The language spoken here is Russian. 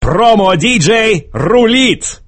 Промо-диджей рулит!